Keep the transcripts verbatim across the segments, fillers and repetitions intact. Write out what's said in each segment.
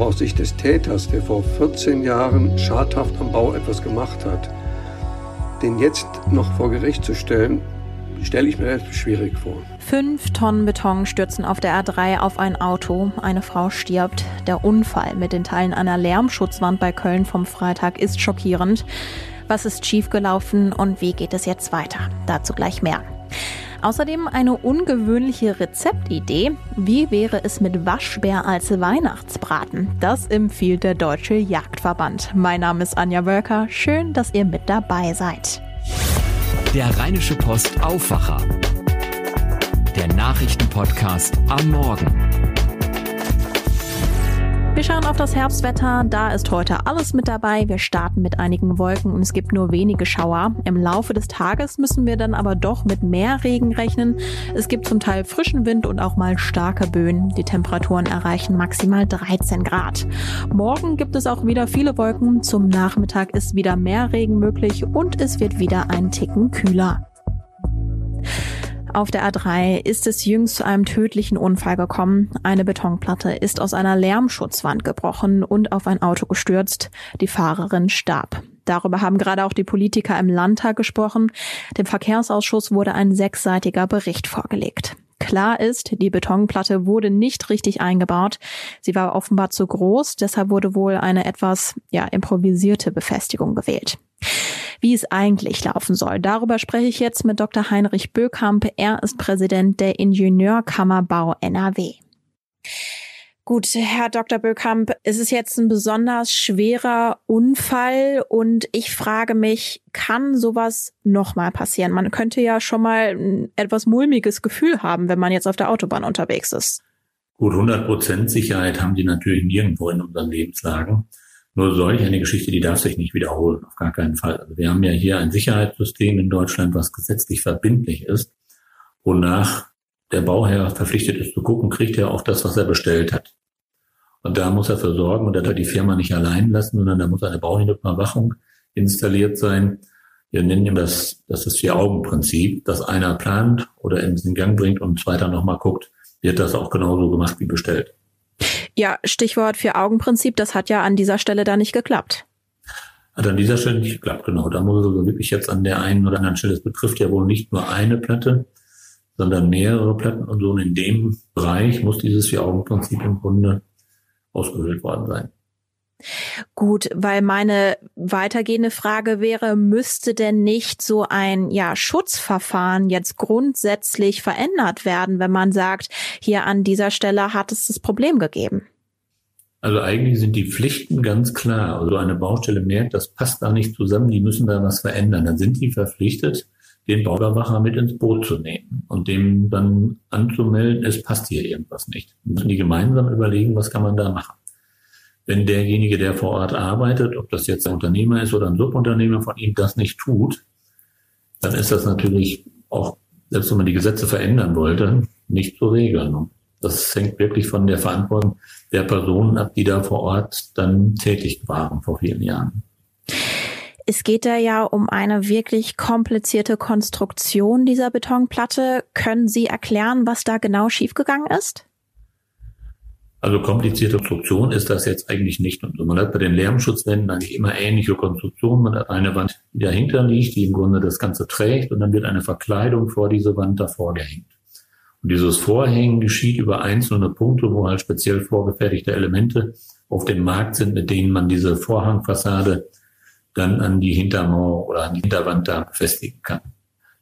Aber aus Sicht des Täters, der vor vierzehn Jahren schadhaft am Bau etwas gemacht hat, den jetzt noch vor Gericht zu stellen, stelle ich mir schwierig vor. Fünf Tonnen Beton stürzen auf der A drei auf ein Auto. Eine Frau stirbt. Der Unfall mit den Teilen einer Lärmschutzwand bei Köln vom Freitag ist schockierend. Was ist schiefgelaufen und wie geht es jetzt weiter? Dazu gleich mehr. Außerdem eine ungewöhnliche Rezeptidee. Wie wäre es mit Waschbär als Weihnachtsbraten? Das empfiehlt der Deutsche Jagdverband. Mein Name ist Anja Wölker. Schön, dass ihr mit dabei seid. Der Rheinische Post Aufwacher. Der Nachrichtenpodcast am Morgen. Wir schauen auf das Herbstwetter. Da ist heute alles mit dabei. Wir starten mit einigen Wolken und es gibt nur wenige Schauer. Im Laufe des Tages müssen wir dann aber doch mit mehr Regen rechnen. Es gibt zum Teil frischen Wind und auch mal starke Böen. Die Temperaturen erreichen maximal dreizehn Grad. Morgen gibt es auch wieder viele Wolken. Zum Nachmittag ist wieder mehr Regen möglich und es wird wieder einen Ticken kühler. Auf der A drei ist es jüngst zu einem tödlichen Unfall gekommen. Eine Betonplatte ist aus einer Lärmschutzwand gebrochen und auf ein Auto gestürzt. Die Fahrerin starb. Darüber haben gerade auch die Politiker im Landtag gesprochen. Dem Verkehrsausschuss wurde ein sechsseitiger Bericht vorgelegt. Klar ist, die Betonplatte wurde nicht richtig eingebaut. Sie war offenbar zu groß, deshalb wurde wohl eine etwas, ja, improvisierte Befestigung gewählt. Wie es eigentlich laufen soll, darüber spreche ich jetzt mit Doktor Heinrich Bökamp. Er ist Präsident der Ingenieurkammer Bau N R W. Gut, Herr Doktor Bökamp, es ist jetzt ein besonders schwerer Unfall und ich frage mich, kann sowas nochmal passieren? Man könnte ja schon mal ein etwas mulmiges Gefühl haben, wenn man jetzt auf der Autobahn unterwegs ist. Gut, hundert Prozent Sicherheit haben die natürlich nirgendwo in unseren Lebenslagen. Nur solch eine Geschichte, die darf sich nicht wiederholen, auf gar keinen Fall. Also wir haben ja hier ein Sicherheitssystem in Deutschland, was gesetzlich verbindlich ist, wonach der Bauherr verpflichtet ist zu gucken, kriegt er auch das, was er bestellt hat. Und da muss er für sorgen und da darf die Firma nicht allein lassen, sondern da muss eine Bauüberwachung installiert sein. Wir nennen ihm das, das ist Vier-Augen-Prinzip, dass einer plant oder in Gang bringt und ein zweiter nochmal guckt, wird das auch genauso gemacht wie bestellt. Ja, Stichwort Vier-Augen-Prinzip, das hat ja an dieser Stelle da nicht geklappt. Hat an dieser Stelle nicht geklappt, genau. Da muss es wirklich jetzt an der einen oder anderen Stelle, das betrifft ja wohl nicht nur eine Platte, sondern mehrere Platten und so. Und in dem Bereich muss dieses Vier-Augen-Prinzip im Grunde ausgehöhlt worden sein. Gut, weil meine weitergehende Frage wäre, müsste denn nicht so ein ja, Schutzverfahren jetzt grundsätzlich verändert werden, wenn man sagt, hier an dieser Stelle hat es das Problem gegeben? Also eigentlich sind die Pflichten ganz klar. Also eine Baustelle merkt, das passt da nicht zusammen, die müssen da was verändern. Dann sind die verpflichtet, den Bauüberwacher mit ins Boot zu nehmen und dem dann anzumelden, es passt hier irgendwas nicht. Dann müssen die gemeinsam überlegen, was kann man da machen. Wenn derjenige, der vor Ort arbeitet, ob das jetzt ein Unternehmer ist oder ein Subunternehmer, von ihm das nicht tut, dann ist das natürlich auch, selbst wenn man die Gesetze verändern wollte, nicht zu regeln. Das hängt wirklich von der Verantwortung der Personen ab, die da vor Ort dann tätig waren vor vielen Jahren. Es geht da ja um eine wirklich komplizierte Konstruktion dieser Betonplatte. Können Sie erklären, was da genau schiefgegangen ist? Also komplizierte Konstruktion ist das jetzt eigentlich nicht. Und man hat bei den Lärmschutzwänden eigentlich immer ähnliche Konstruktionen. Man hat eine Wand, die dahinter liegt, die im Grunde das Ganze trägt und dann wird eine Verkleidung vor diese Wand davor gehängt. Und dieses Vorhängen geschieht über einzelne Punkte, wo halt speziell vorgefertigte Elemente auf dem Markt sind, mit denen man diese Vorhangfassade dann an die Hintermauer oder an die Hinterwand da befestigen kann.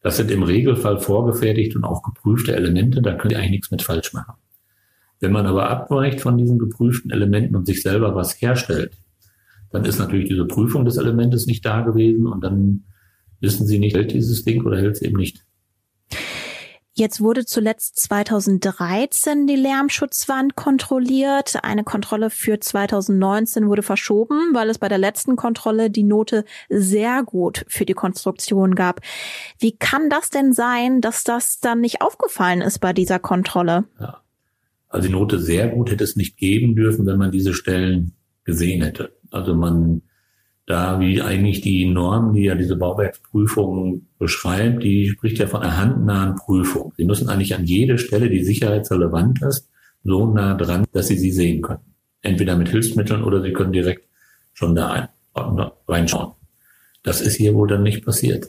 Das sind im Regelfall vorgefertigte und auch geprüfte Elemente, da könnt ihr eigentlich nichts mit falsch machen. Wenn man aber abweicht von diesen geprüften Elementen und sich selber was herstellt, dann ist natürlich diese Prüfung des Elementes nicht da gewesen und dann wissen Sie nicht, hält dieses Ding oder hält es eben nicht. Jetzt wurde zuletzt zweitausenddreizehn die Lärmschutzwand kontrolliert. Eine Kontrolle für zweitausendneunzehn wurde verschoben, weil es bei der letzten Kontrolle die Note sehr gut für die Konstruktion gab. Wie kann das denn sein, dass das dann nicht aufgefallen ist bei dieser Kontrolle? Ja. Also die Note sehr gut hätte es nicht geben dürfen, wenn man diese Stellen gesehen hätte. Also man da, wie eigentlich die Norm, die ja diese Bauwerksprüfung beschreibt, die spricht ja von einer handnahen Prüfung. Sie müssen eigentlich an jede Stelle, die sicherheitsrelevant ist, so nah dran, dass Sie sie sehen können. entweder mit Hilfsmitteln oder Sie können direkt schon da reinschauen. Das ist hier wohl dann nicht passiert.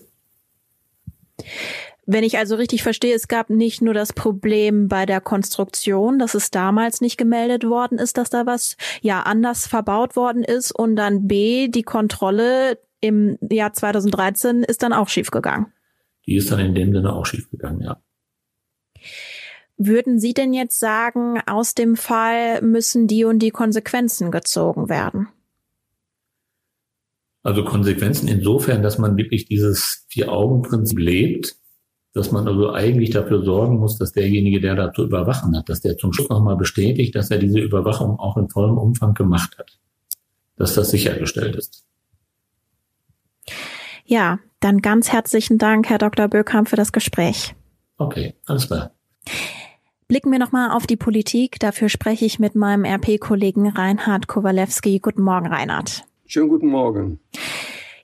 Wenn ich also richtig verstehe, es gab nicht nur das Problem bei der Konstruktion, dass es damals nicht gemeldet worden ist, dass da was ja anders verbaut worden ist, und dann B, die Kontrolle im Jahr zweitausenddreizehn ist dann auch schiefgegangen. Die ist dann in dem Sinne auch schiefgegangen, ja. Würden Sie denn jetzt sagen, aus dem Fall müssen die und die Konsequenzen gezogen werden? Also Konsequenzen insofern, dass man wirklich dieses Vier-Augen-Prinzip lebt, dass man also eigentlich dafür sorgen muss, dass derjenige, der da zu überwachen hat, dass der zum Schluss nochmal bestätigt, dass er diese Überwachung auch in vollem Umfang gemacht hat, dass das sichergestellt ist. Ja, dann ganz herzlichen Dank, Herr Doktor Bökamp, für das Gespräch. Okay, alles klar. Blicken wir nochmal auf die Politik. Dafür spreche ich mit meinem R P-Kollegen Reinhard Kowalewski. Guten Morgen, Reinhard. Schönen guten Morgen.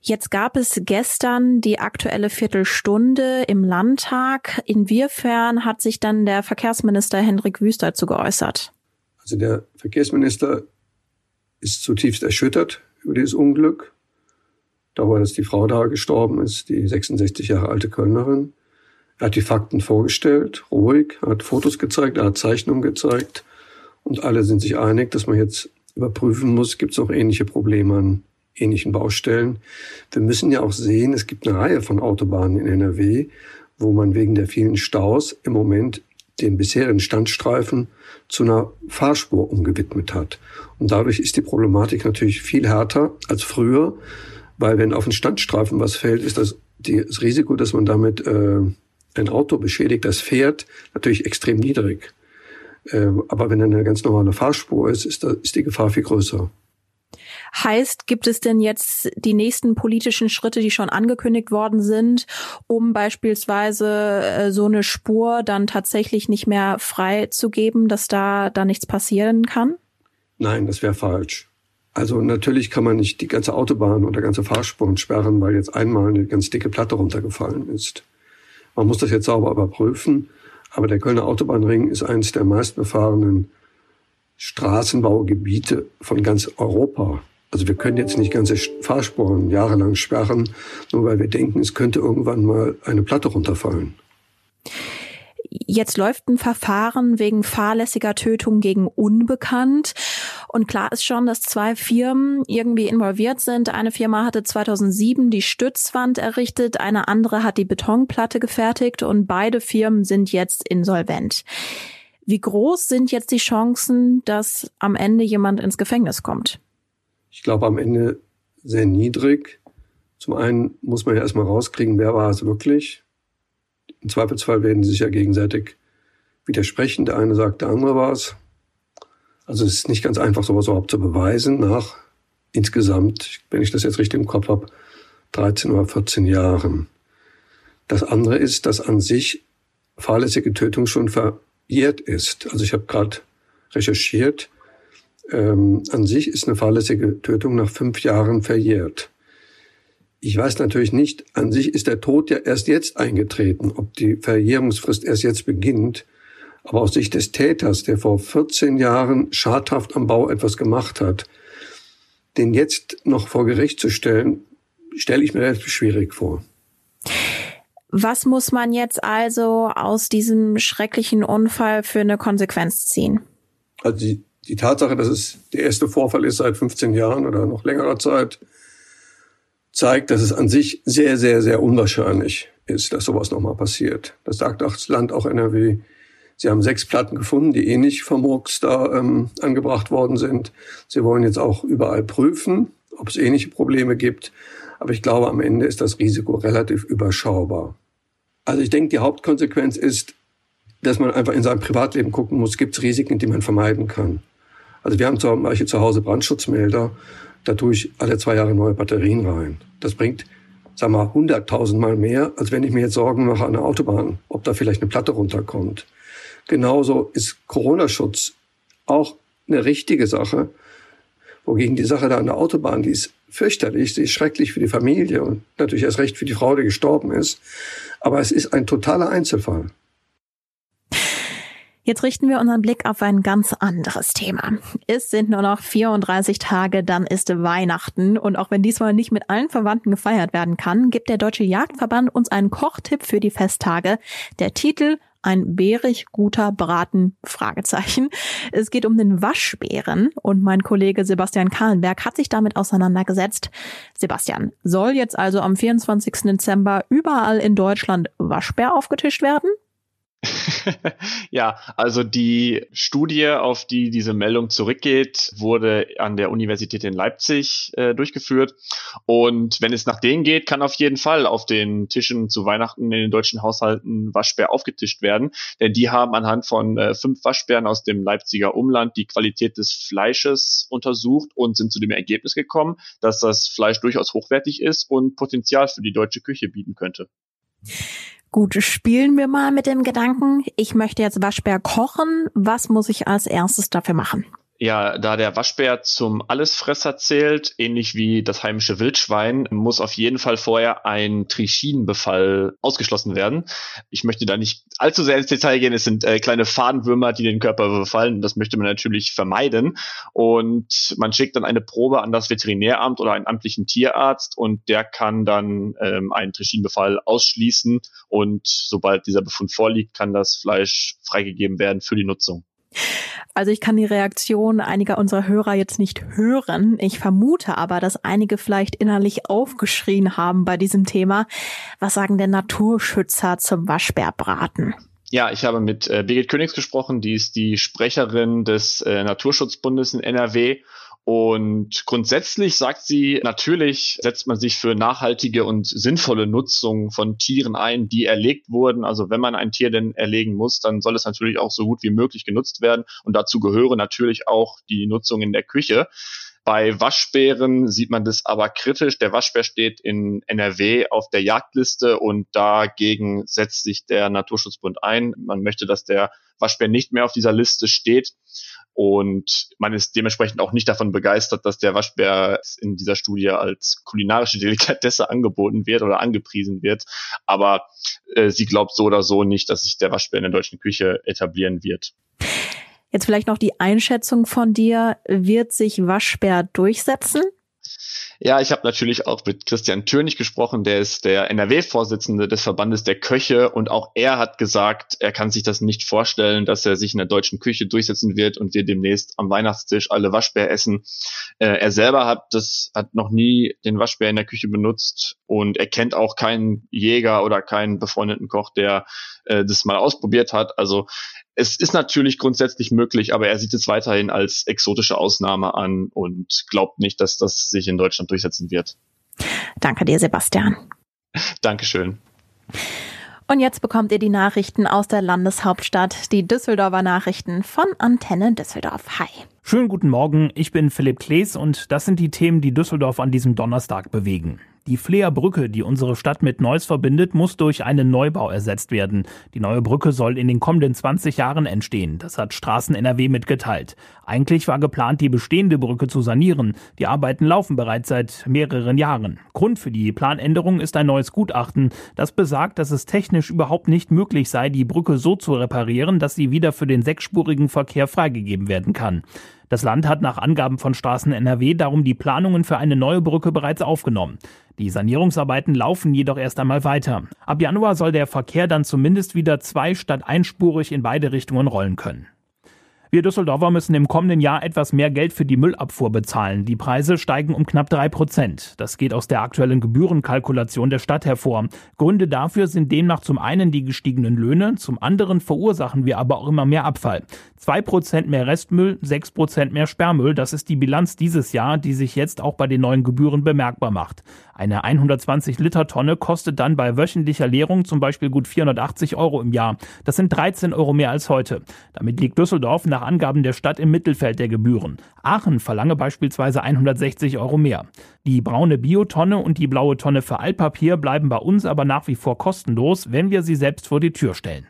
Jetzt gab es gestern die aktuelle Viertelstunde im Landtag. Inwiefern hat sich dann der Verkehrsminister Hendrik Wüst dazu geäußert? Also der Verkehrsminister ist zutiefst erschüttert über dieses Unglück. Darüber, dass die Frau da gestorben ist, die sechsundsechzig Jahre alte Kölnerin. Er hat die Fakten vorgestellt, ruhig, er hat Fotos gezeigt, er hat Zeichnungen gezeigt. Und alle sind sich einig, dass man jetzt überprüfen muss, gibt es auch ähnliche Probleme an ähnlichen Baustellen. Wir müssen ja auch sehen, es gibt eine Reihe von Autobahnen in N R W, wo man wegen der vielen Staus im Moment den bisherigen Standstreifen zu einer Fahrspur umgewidmet hat. Und dadurch ist die Problematik natürlich viel härter als früher, weil wenn auf den Standstreifen was fällt, ist das, die, das Risiko, dass man damit äh, ein Auto beschädigt, das fährt, natürlich extrem niedrig. Äh, aber wenn eine ganz normale Fahrspur ist, ist, da, ist die Gefahr viel größer. Heißt, gibt es denn jetzt die nächsten politischen Schritte, die schon angekündigt worden sind, um beispielsweise äh, so eine Spur dann tatsächlich nicht mehr freizugeben, dass da, da nichts passieren kann? Nein, das wäre falsch. Also natürlich kann man nicht die ganze Autobahn oder ganze Fahrspuren sperren, weil jetzt einmal eine ganz dicke Platte runtergefallen ist. Man muss das jetzt sauber überprüfen, aber der Kölner Autobahnring ist eines der meistbefahrenen Straßenbaugebiete von ganz Europa. Also wir können jetzt nicht ganze Fahrspuren jahrelang sperren, nur weil wir denken, es könnte irgendwann mal eine Platte runterfallen. Jetzt läuft ein Verfahren wegen fahrlässiger Tötung gegen Unbekannt. Und klar ist schon, dass zwei Firmen irgendwie involviert sind. Eine Firma hatte zweitausendsieben die Stützwand errichtet, eine andere hat die Betonplatte gefertigt und beide Firmen sind jetzt insolvent. Wie groß sind jetzt die Chancen, dass am Ende jemand ins Gefängnis kommt? Ich glaube, am Ende sehr niedrig. Zum einen muss man ja erstmal rauskriegen, wer war es wirklich. Im Zweifelsfall werden sie sich ja gegenseitig widersprechen. Der eine sagt, der andere war es. Also es ist nicht ganz einfach, sowas überhaupt zu beweisen nach insgesamt, wenn ich das jetzt richtig im Kopf habe, dreizehn oder vierzehn Jahren. Das andere ist, dass an sich fahrlässige Tötung schon verjährt ist. Also ich habe gerade recherchiert. Ähm, an sich ist eine fahrlässige Tötung nach fünf Jahren verjährt. Ich weiß natürlich nicht, an sich ist der Tod ja erst jetzt eingetreten, ob die Verjährungsfrist erst jetzt beginnt. Aber aus Sicht des Täters, der vor vierzehn Jahren schadhaft am Bau etwas gemacht hat, den jetzt noch vor Gericht zu stellen, stelle ich mir relativ schwierig vor. Was muss man jetzt also aus diesem schrecklichen Unfall für eine Konsequenz ziehen? Also die, die Tatsache, dass es der erste Vorfall ist seit fünfzehn Jahren oder noch längerer Zeit, zeigt, dass es an sich sehr, sehr, sehr unwahrscheinlich ist, dass sowas nochmal passiert. Das sagt auch das Land, auch N R W. Sie haben sechs Platten gefunden, die ähnlich eh vermurkst da ähm, angebracht worden sind. Sie wollen jetzt auch überall prüfen, ob es ähnliche Probleme gibt. Aber ich glaube, am Ende ist das Risiko relativ überschaubar. Also ich denke, die Hauptkonsequenz ist, dass man einfach in seinem Privatleben gucken muss, gibt es Risiken, die man vermeiden kann. Also wir haben zum Beispiel zu Hause Brandschutzmelder. Da tue ich alle zwei Jahre neue Batterien rein. Das bringt, sagen wir mal, hunderttausend Mal mehr, als wenn ich mir jetzt Sorgen mache an der Autobahn, ob da vielleicht eine Platte runterkommt. Genauso ist Corona-Schutz auch eine richtige Sache. Wogegen die Sache da an der Autobahn, die ist fürchterlich, sie ist schrecklich für die Familie und natürlich erst recht für die Frau, die gestorben ist. Aber es ist ein totaler Einzelfall. Jetzt richten wir unseren Blick auf ein ganz anderes Thema. Es sind nur noch vierunddreißig Tage, dann ist Weihnachten. Und auch wenn diesmal nicht mit allen Verwandten gefeiert werden kann, gibt der Deutsche Jagdverband uns einen Kochtipp für die Festtage. Der Titel: Ein bärig guter Braten? Fragezeichen. Es geht um den Waschbären und mein Kollege Sebastian Kahlenberg hat sich damit auseinandergesetzt. Sebastian, soll jetzt also am vierundzwanzigsten Dezember überall in Deutschland Waschbär aufgetischt werden? Ja, also die Studie, auf die diese Meldung zurückgeht, wurde an der Universität in Leipzig äh, durchgeführt. Und wenn es nach denen geht, kann auf jeden Fall auf den Tischen zu Weihnachten in den deutschen Haushalten Waschbär aufgetischt werden. Denn die haben anhand von äh, fünf Waschbären aus dem Leipziger Umland die Qualität des Fleisches untersucht und sind zu dem Ergebnis gekommen, dass das Fleisch durchaus hochwertig ist und Potenzial für die deutsche Küche bieten könnte. Gut, spielen wir mal mit dem Gedanken, ich möchte jetzt Waschbär kochen. Was muss ich als erstes dafür machen? Ja, da der Waschbär zum Allesfresser zählt, ähnlich wie das heimische Wildschwein, muss auf jeden Fall vorher ein Trichinenbefall ausgeschlossen werden. Ich möchte da nicht allzu sehr ins Detail gehen. Es sind äh, kleine Fadenwürmer, die den Körper befallen. Das möchte man natürlich vermeiden. Und man schickt dann eine Probe an das Veterinäramt oder einen amtlichen Tierarzt und der kann dann ähm, einen Trichinenbefall ausschließen. Und sobald dieser Befund vorliegt, kann das Fleisch freigegeben werden für die Nutzung. Also ich kann die Reaktion einiger unserer Hörer jetzt nicht hören. Ich vermute aber, dass einige vielleicht innerlich aufgeschrien haben bei diesem Thema. Was sagen denn Naturschützer zum Waschbärbraten? Ja, ich habe mit äh, Birgit Königs gesprochen. Die ist die Sprecherin des äh, Naturschutzbundes in N R W. Und grundsätzlich sagt sie, natürlich setzt man sich für nachhaltige und sinnvolle Nutzung von Tieren ein, die erlegt wurden. Also wenn man ein Tier denn erlegen muss, dann soll es natürlich auch so gut wie möglich genutzt werden. Und dazu gehöre natürlich auch die Nutzung in der Küche. Bei Waschbären sieht man das aber kritisch. Der Waschbär steht in N R W auf der Jagdliste und dagegen setzt sich der Naturschutzbund ein. Man möchte, dass der Waschbär nicht mehr auf dieser Liste steht. Und man ist dementsprechend auch nicht davon begeistert, dass der Waschbär in dieser Studie als kulinarische Delikatesse angeboten wird oder angepriesen wird. Aber äh, sie glaubt so oder so nicht, dass sich der Waschbär in der deutschen Küche etablieren wird. Jetzt vielleicht noch die Einschätzung von dir. Wird sich Waschbär durchsetzen? Ja, ich habe natürlich auch mit Christian Türnich gesprochen, der ist der N R W-Vorsitzende des Verbandes der Köche und auch er hat gesagt, er kann sich das nicht vorstellen, dass er sich in der deutschen Küche durchsetzen wird und wir demnächst am Weihnachtstisch alle Waschbär essen. Äh, er selber hat das hat noch nie den Waschbär in der Küche benutzt und er kennt auch keinen Jäger oder keinen befreundeten Koch, der äh, das mal ausprobiert hat. Also es ist natürlich grundsätzlich möglich, aber er sieht es weiterhin als exotische Ausnahme an und glaubt nicht, dass das sich in Deutschland durchsetzen wird. Danke dir, Sebastian. Dankeschön. Und jetzt bekommt ihr die Nachrichten aus der Landeshauptstadt, die Düsseldorfer Nachrichten von Antenne Düsseldorf. Hi. Schönen guten Morgen, ich bin Philipp Klees und das sind die Themen, die Düsseldorf an diesem Donnerstag bewegen. Die Fleherbrücke, die unsere Stadt mit Neuss verbindet, muss durch einen Neubau ersetzt werden. Die neue Brücke soll in den kommenden zwanzig Jahren entstehen. Das hat Straßen N R W mitgeteilt. Eigentlich war geplant, die bestehende Brücke zu sanieren. Die Arbeiten laufen bereits seit mehreren Jahren. Grund für die Planänderung ist ein neues Gutachten. Das besagt, dass es technisch überhaupt nicht möglich sei, die Brücke so zu reparieren, dass sie wieder für den sechsspurigen Verkehr freigegeben werden kann. Das Land hat nach Angaben von Straßen N R W darum die Planungen für eine neue Brücke bereits aufgenommen. Die Sanierungsarbeiten laufen jedoch erst einmal weiter. Ab Januar soll der Verkehr dann zumindest wieder zwei- statt einspurig in beide Richtungen rollen können. Wir Düsseldorfer müssen im kommenden Jahr etwas mehr Geld für die Müllabfuhr bezahlen. Die Preise steigen um knapp drei Prozent. Das geht aus der aktuellen Gebührenkalkulation der Stadt hervor. Gründe dafür sind demnach zum einen die gestiegenen Löhne, zum anderen verursachen wir aber auch immer mehr Abfall. zwei Prozent mehr Restmüll, sechs Prozent mehr Sperrmüll, das ist die Bilanz dieses Jahr, die sich jetzt auch bei den neuen Gebühren bemerkbar macht. Eine hundertzwanzig Liter Tonne kostet dann bei wöchentlicher Leerung zum Beispiel gut vierhundertachtzig Euro im Jahr. Das sind dreizehn Euro mehr als heute. Damit liegt Düsseldorf nach Angaben der Stadt im Mittelfeld der Gebühren. Aachen verlange beispielsweise hundertsechzig Euro mehr. Die braune Biotonne und die blaue Tonne für Altpapier bleiben bei uns aber nach wie vor kostenlos, wenn wir sie selbst vor die Tür stellen.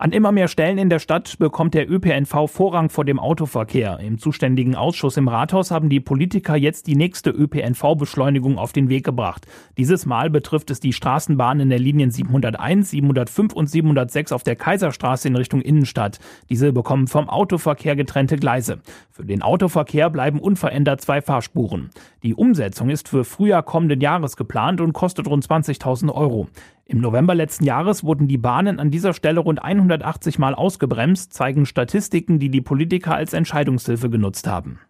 An immer mehr Stellen in der Stadt bekommt der ÖPNV Vorrang vor dem Autoverkehr. Im zuständigen Ausschuss im Rathaus haben die Politiker jetzt die nächste ÖPNV-Beschleunigung auf den Weg gebracht. Dieses Mal betrifft es die Straßenbahnen der Linien siebenhunderteins, siebenhundertfünf und siebenhundertsechs auf der Kaiserstraße in Richtung Innenstadt. Diese bekommen vom Autoverkehr getrennte Gleise. Für den Autoverkehr bleiben unverändert zwei Fahrspuren. Die Umsetzung ist für Frühjahr kommenden Jahres geplant und kostet rund zwanzigtausend Euro. Im November letzten Jahres wurden die Bahnen an dieser Stelle rund hundertachtzig Mal ausgebremst, zeigen Statistiken, die die Politiker als Entscheidungshilfe genutzt haben.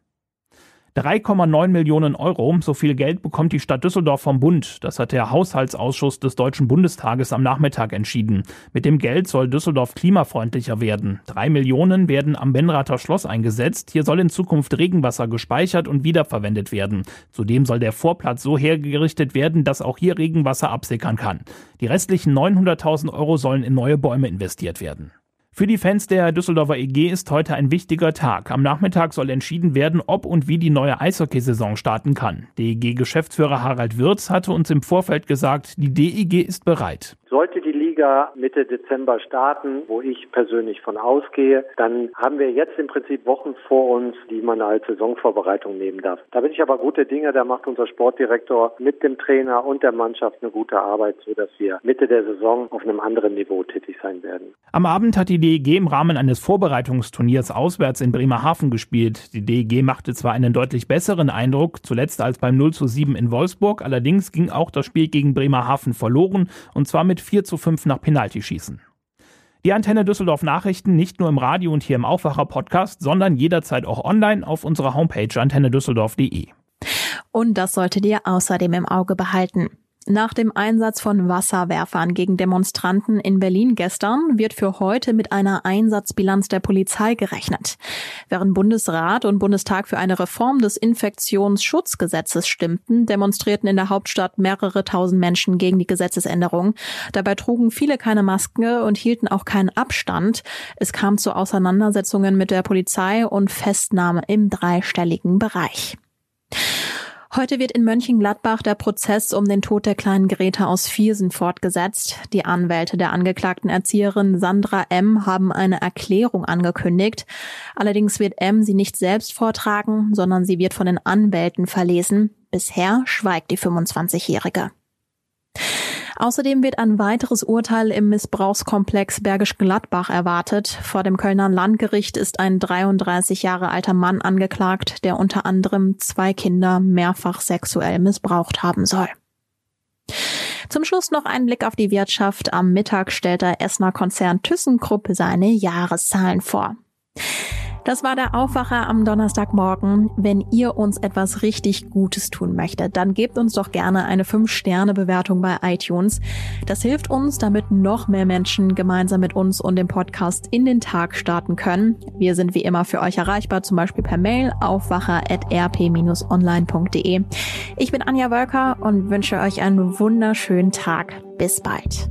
drei Komma neun Millionen Euro, so viel Geld bekommt die Stadt Düsseldorf vom Bund. Das hat der Haushaltsausschuss des Deutschen Bundestages am Nachmittag entschieden. Mit dem Geld soll Düsseldorf klimafreundlicher werden. Drei Millionen werden am Benrather Schloss eingesetzt. Hier soll in Zukunft Regenwasser gespeichert und wiederverwendet werden. Zudem soll der Vorplatz so hergerichtet werden, dass auch hier Regenwasser absickern kann. Die restlichen neunhunderttausend Euro sollen in neue Bäume investiert werden. Für die Fans der Düsseldorfer E G ist heute ein wichtiger Tag. Am Nachmittag soll entschieden werden, ob und wie die neue Eishockeysaison starten kann. D E G-Geschäftsführer Harald Wirz hatte uns im Vorfeld gesagt, die D E G ist bereit. Sollte die Liga Mitte Dezember starten, wo ich persönlich von ausgehe, dann haben wir jetzt im Prinzip Wochen vor uns, die man als Saisonvorbereitung nehmen darf. Da bin ich aber gute Dinge, da macht unser Sportdirektor mit dem Trainer und der Mannschaft eine gute Arbeit, sodass wir Mitte der Saison auf einem anderen Niveau tätig sein werden. Am Abend hat die D E G im Rahmen eines Vorbereitungsturniers auswärts in Bremerhaven gespielt. Die D E G machte zwar einen deutlich besseren Eindruck, zuletzt als beim null zu sieben in Wolfsburg, allerdings ging auch das Spiel gegen Bremerhaven verloren, und zwar mit vier zu fünf nach Penaltyschießen. Die Antenne Düsseldorf Nachrichten nicht nur im Radio und hier im Aufwacher-Podcast, sondern jederzeit auch online auf unserer Homepage antenne Düsseldorf punkt de. Und das solltet ihr außerdem im Auge behalten. Nach dem Einsatz von Wasserwerfern gegen Demonstranten in Berlin gestern wird für heute mit einer Einsatzbilanz der Polizei gerechnet. Während Bundesrat und Bundestag für eine Reform des Infektionsschutzgesetzes stimmten, demonstrierten in der Hauptstadt mehrere tausend Menschen gegen die Gesetzesänderung. Dabei trugen viele keine Maske und hielten auch keinen Abstand. Es kam zu Auseinandersetzungen mit der Polizei und Festnahmen im dreistelligen Bereich. Heute wird in Mönchengladbach der Prozess um den Tod der kleinen Greta aus Viersen fortgesetzt. Die Anwälte der angeklagten Erzieherin Sandra M. haben eine Erklärung angekündigt. Allerdings wird M. sie nicht selbst vortragen, sondern sie wird von den Anwälten verlesen. Bisher schweigt die fünfundzwanzigjährige. Außerdem wird ein weiteres Urteil im Missbrauchskomplex Bergisch Gladbach erwartet. Vor dem Kölner Landgericht ist ein dreiunddreißig Jahre alter Mann angeklagt, der unter anderem zwei Kinder mehrfach sexuell missbraucht haben soll. Zum Schluss noch ein Blick auf die Wirtschaft. Am Mittag stellt der Essener Konzern ThyssenKrupp seine Jahreszahlen vor. Das war der Aufwacher am Donnerstagmorgen. Wenn ihr uns etwas richtig Gutes tun möchtet, dann gebt uns doch gerne eine fünf Sterne Bewertung bei iTunes. Das hilft uns, damit noch mehr Menschen gemeinsam mit uns und dem Podcast in den Tag starten können. Wir sind wie immer für euch erreichbar, zum Beispiel per Mail aufwacher at r p online punkt de. Ich bin Anja Wölker und wünsche euch einen wunderschönen Tag. Bis bald.